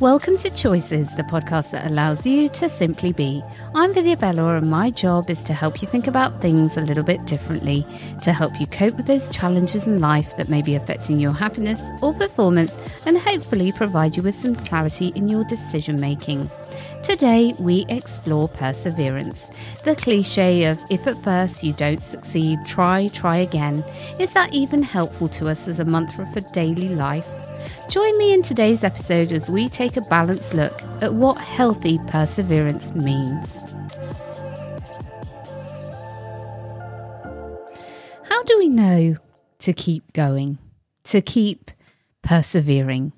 Welcome to Choices, the podcast that allows you to simply be. I'm Vidya Bellor, and my job is to help you think about things a little bit differently, to help you cope with those challenges in life that may be affecting your happiness or performance, and hopefully provide you with some clarity in your decision making. Today, we explore perseverance. The cliche of, if at first you don't succeed, try again. Is that even helpful to us as a mantra for daily life? Join me in today's episode as we take a balanced look at what healthy perseverance means. How do we know to keep going, to keep persevering?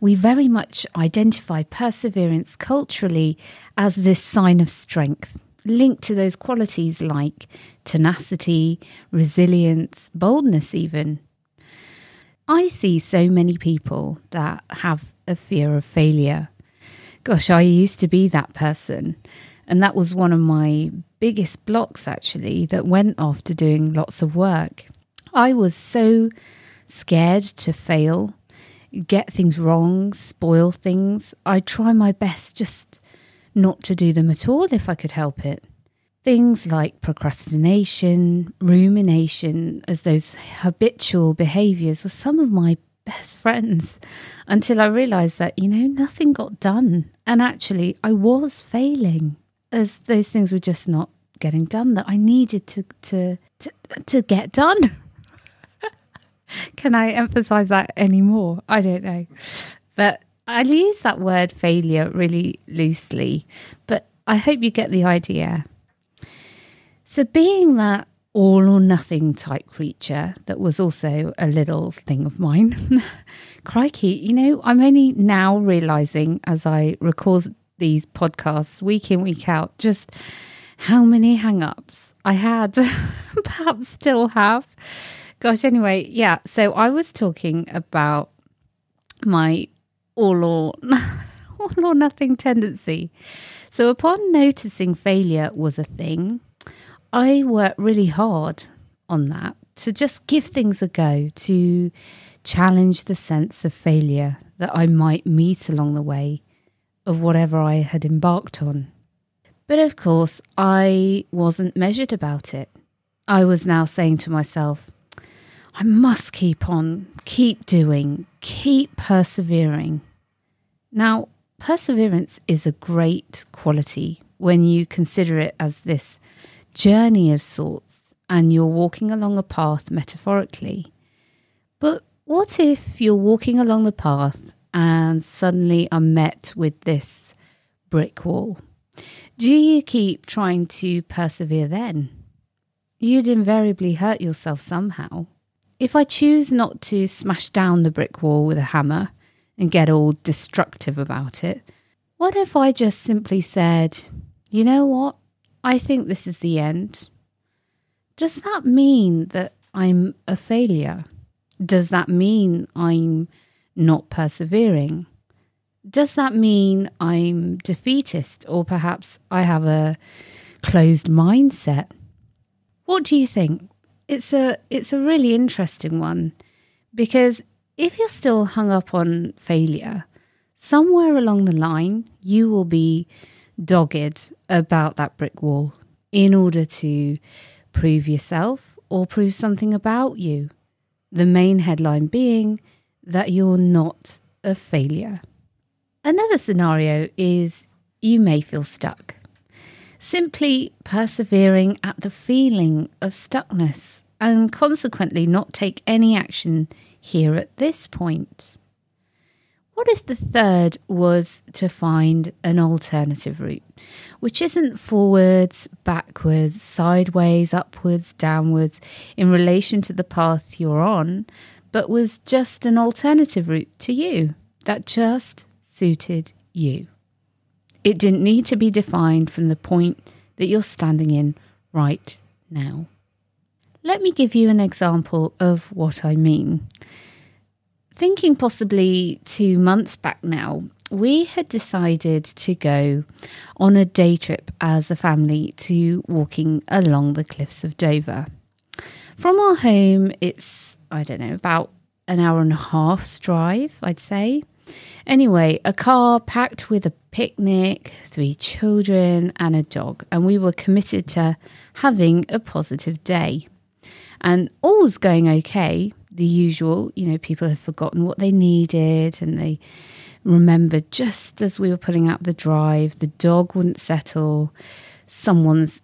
We very much identify perseverance culturally as this sign of strength, linked to those qualities like tenacity, resilience, boldness even. I see so many people that have a fear of failure. Gosh, I used to be that person. And that was one of my biggest blocks, actually, that went off to doing lots of work. I was so scared to fail, get things wrong, spoil things. I'd try my best just not to do them at all if I could help it. Things like procrastination, rumination, as those habitual behaviours were some of my best friends until I realised that, nothing got done. And actually, I was failing as those things were just not getting done that I needed to get done. Can I emphasise that anymore? I don't know. But I use that word failure really loosely, but I hope you get the idea. So being that all or nothing type creature, that was also a little thing of mine. Crikey, I'm only now realising as I record these podcasts week in, week out, just how many hang-ups I had, perhaps still have. Gosh, anyway, yeah. So I was talking about my all or nothing tendency. So upon noticing failure was a thing, I worked really hard on that, to just give things a go, to challenge the sense of failure that I might meet along the way of whatever I had embarked on. But of course, I wasn't measured about it. I was now saying to myself, I must keep on, keep doing, keep persevering. Now, perseverance is a great quality when you consider it as this journey of sorts, and you're walking along a path metaphorically. But what if you're walking along the path and suddenly are met with this brick wall? Do you keep trying to persevere then? You'd invariably hurt yourself somehow. If I choose not to smash down the brick wall with a hammer and get all destructive about it, what if I just simply said, you know what? I think this is the end. Does that mean that I'm a failure? Does that mean I'm not persevering? Does that mean I'm defeatist, or perhaps I have a closed mindset? What do you think? It's a really interesting one, because if you're still hung up on failure, somewhere along the line you will be dogged about that brick wall in order to prove yourself or prove something about you. The main headline being that you're not a failure. Another scenario is you may feel stuck. Simply persevering at the feeling of stuckness and consequently not take any action here at this point. What if the third was to find an alternative route, which isn't forwards, backwards, sideways, upwards, downwards in relation to the path you're on, but was just an alternative route to you that just suited you? It didn't need to be defined from the point that you're standing in right now. Let me give you an example of what I mean. Thinking possibly 2 months back now, we had decided to go on a day trip as a family to walking along the cliffs of Dover. From our home, it's, about 1.5 hours drive, I'd say. Anyway, a car packed with a picnic, 3 children and a dog, and we were committed to having a positive day. And all was going okay, the usual, you know, people had forgotten what they needed and they remembered just as we were pulling out the drive, the dog wouldn't settle, someone's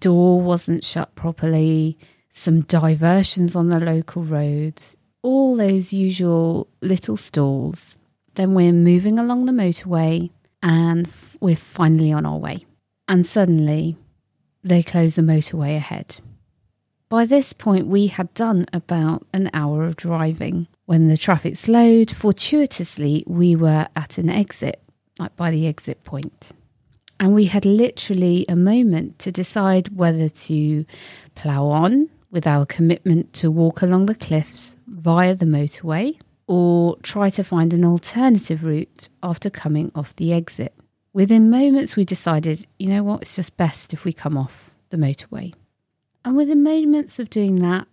door wasn't shut properly, some diversions on the local roads, all those usual little stalls. Then we're moving along the motorway and we're finally on our way. And suddenly they close the motorway ahead. By this point, we had done about an hour of driving. When the traffic slowed, fortuitously, we were at an exit, like by the exit point. And we had literally a moment to decide whether to plough on with our commitment to walk along the cliffs via the motorway, or try to find an alternative route after coming off the exit. Within moments, we decided, you know what, it's just best if we come off the motorway. And within moments of doing that,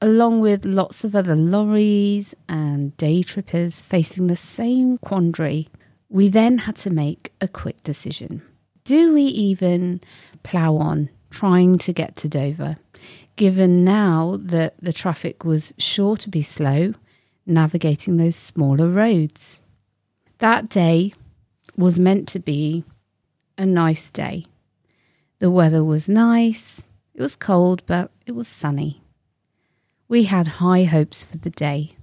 along with lots of other lorries and day trippers facing the same quandary, we then had to make a quick decision. Do we even plough on, trying to get to Dover, given now that the traffic was sure to be slow, navigating those smaller roads? That day was meant to be a nice day. The weather was nice. It was cold, but it was sunny. We had high hopes for the day.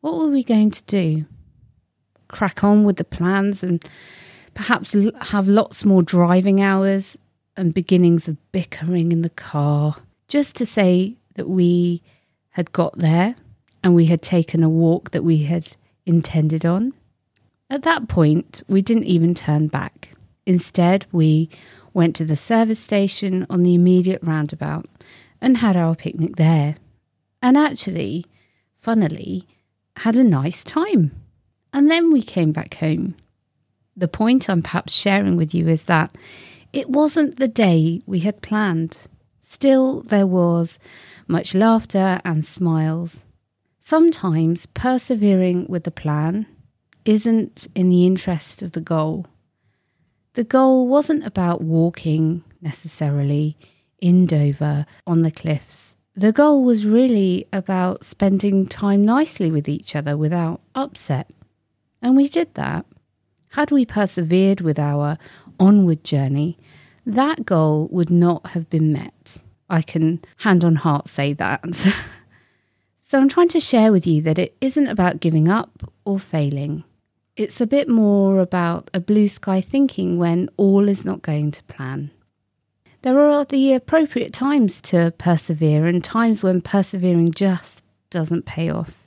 What were we going to do? Crack on with the plans and perhaps have lots more driving hours and beginnings of bickering in the car, just to say that we had got there and we had taken a walk that we had intended on. At that point, we didn't even turn back. Instead, we went to the service station on the immediate roundabout and had our picnic there. And actually, funnily, had a nice time. And then we came back home. The point I'm perhaps sharing with you is that it wasn't the day we had planned. Still, there was much laughter and smiles. Sometimes persevering with the plan isn't in the interest of the goal. The goal wasn't about walking necessarily in Dover on the cliffs. The goal was really about spending time nicely with each other without upset. And we did that. Had we persevered with our onward journey, that goal would not have been met. I can hand on heart say that. So I'm trying to share with you that it isn't about giving up or failing. It's a bit more about a blue sky thinking when all is not going to plan. There are the appropriate times to persevere and times when persevering just doesn't pay off.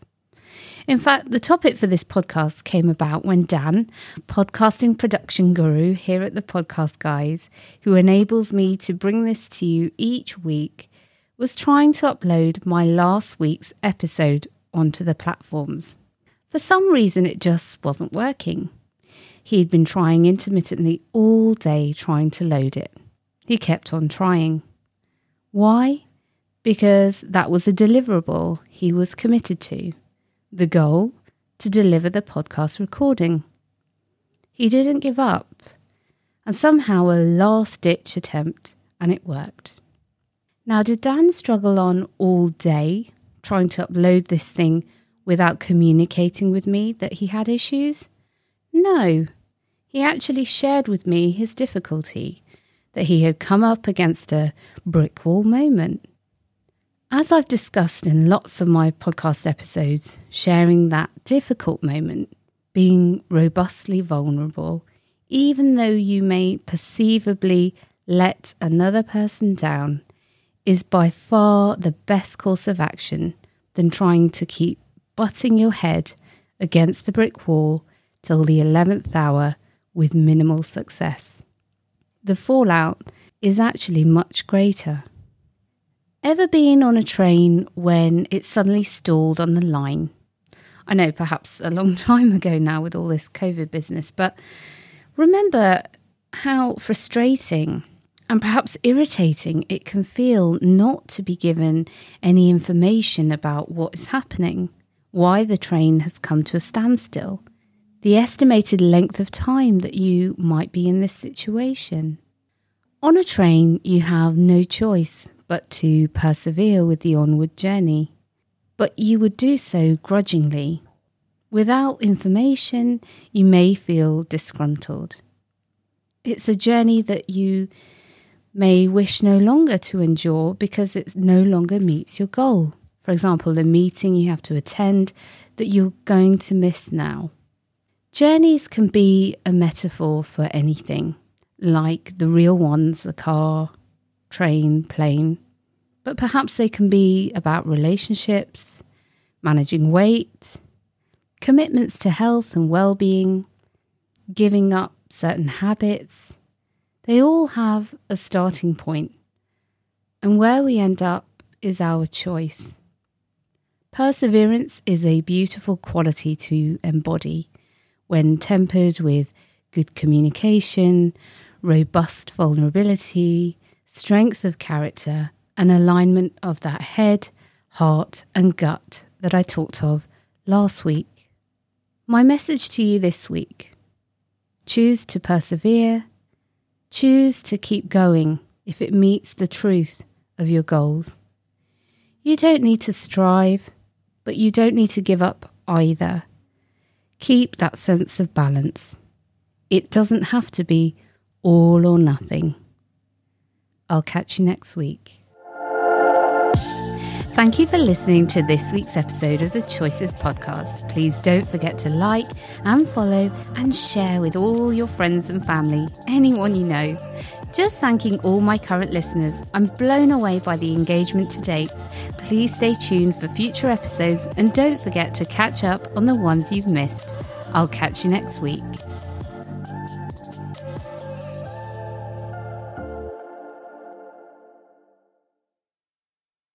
In fact, the topic for this podcast came about when Dan, podcasting production guru here at the Podcast Guys, who enables me to bring this to you each week, was trying to upload my last week's episode onto the platforms. For some reason, it just wasn't working. He'd been trying intermittently all day trying to load it. He kept on trying. Why? Because that was a deliverable he was committed to. The goal? To deliver the podcast recording. He didn't give up. And somehow a last-ditch attempt, and it worked. Now, did Dan struggle on all day trying to upload this thing without communicating with me that he had issues? No. He actually shared with me his difficulty, that he had come up against a brick wall moment. As I've discussed in lots of my podcast episodes, sharing that difficult moment, being robustly vulnerable, even though you may perceivably let another person down, is by far the best course of action than trying to keep butting your head against the brick wall till the 11th hour with minimal success. The fallout is actually much greater. Ever been on a train when it suddenly stalled on the line? I know, perhaps a long time ago now with all this COVID business, but remember how frustrating and perhaps irritating it can feel not to be given any information about what is happening, why the train has come to a standstill, the estimated length of time that you might be in this situation. On a train, you have no choice but to persevere with the onward journey, but you would do so grudgingly. Without information, you may feel disgruntled. It's a journey that you may wish no longer to endure because it no longer meets your goal. For example, a meeting you have to attend that you're going to miss now. Journeys can be a metaphor for anything, like the real ones, a car, train, plane. But perhaps they can be about relationships, managing weight, commitments to health and well-being, giving up certain habits. They all have a starting point, and where we end up is our choice. Perseverance is a beautiful quality to embody when tempered with good communication, robust vulnerability, strength of character, and alignment of that head, heart, and gut that I talked of last week. My message to you this week: choose to persevere, choose to keep going if it meets the truth of your goals. You don't need to strive, but you don't need to give up either. Keep that sense of balance. It doesn't have to be all or nothing. I'll catch you next week. Thank you for listening to this week's episode of the Choices podcast. Please don't forget to like and follow and share with all your friends and family, anyone you know. Just thanking all my current listeners. I'm blown away by the engagement to date. Please stay tuned for future episodes and don't forget to catch up on the ones you've missed. I'll catch you next week.